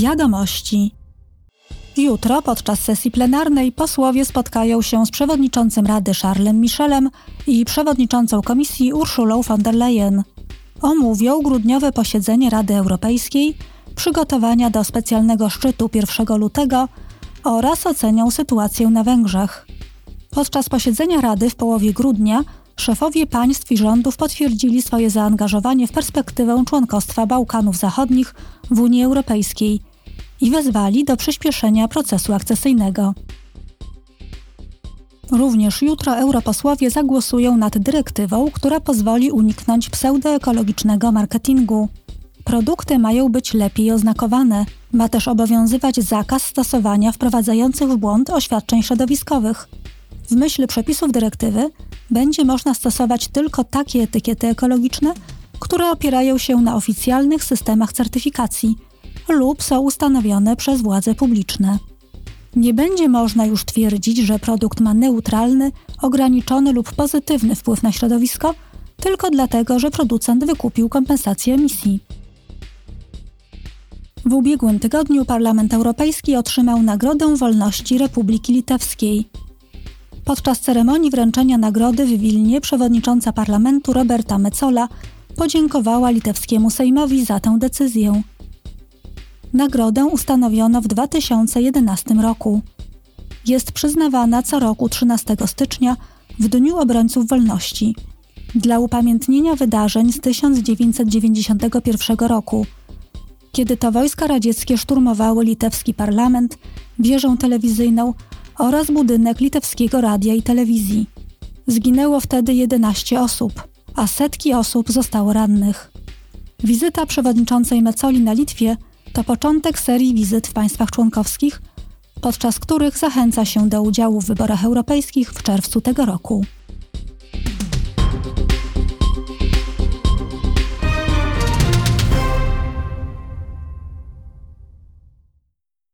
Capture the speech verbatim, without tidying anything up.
Wiadomości. Jutro podczas sesji plenarnej posłowie spotkają się z przewodniczącym Rady Charlesem Michelem i przewodniczącą Komisji Urszulą von der Leyen. Omówią grudniowe posiedzenie Rady Europejskiej, przygotowania do specjalnego szczytu pierwszego lutego oraz ocenią sytuację na Węgrzech. Podczas posiedzenia Rady w połowie grudnia szefowie państw i rządów potwierdzili swoje zaangażowanie w perspektywę członkostwa Bałkanów Zachodnich w Unii Europejskiej i wezwali do przyspieszenia procesu akcesyjnego. Również jutro europosłowie zagłosują nad dyrektywą, która pozwoli uniknąć pseudoekologicznego marketingu. Produkty mają być lepiej oznakowane. Ma też obowiązywać zakaz stosowania wprowadzających w błąd oświadczeń środowiskowych. W myśl przepisów dyrektywy będzie można stosować tylko takie etykiety ekologiczne, które opierają się na oficjalnych systemach certyfikacji lub są ustanowione przez władze publiczne. Nie będzie można już twierdzić, że produkt ma neutralny, ograniczony lub pozytywny wpływ na środowisko, tylko dlatego, że producent wykupił kompensację emisji. W ubiegłym tygodniu Parlament Europejski otrzymał Nagrodę Wolności Republiki Litewskiej. Podczas ceremonii wręczenia nagrody w Wilnie przewodnicząca parlamentu Roberta Metsola podziękowała litewskiemu Sejmowi za tę decyzję. Nagrodę ustanowiono w dwa tysiące jedenastym roku. Jest przyznawana co roku trzynastego stycznia w Dniu Obrońców Wolności dla upamiętnienia wydarzeń z tysiąc dziewięćset dziewięćdziesiątego pierwszego roku, kiedy to wojska radzieckie szturmowały litewski parlament, wieżę telewizyjną oraz budynek litewskiego radia i telewizji. Zginęło wtedy jedenaście osób, a setki osób zostało rannych. Wizyta przewodniczącej Metsoli na Litwie to początek serii wizyt w państwach członkowskich, podczas których zachęca się do udziału w wyborach europejskich w czerwcu tego roku.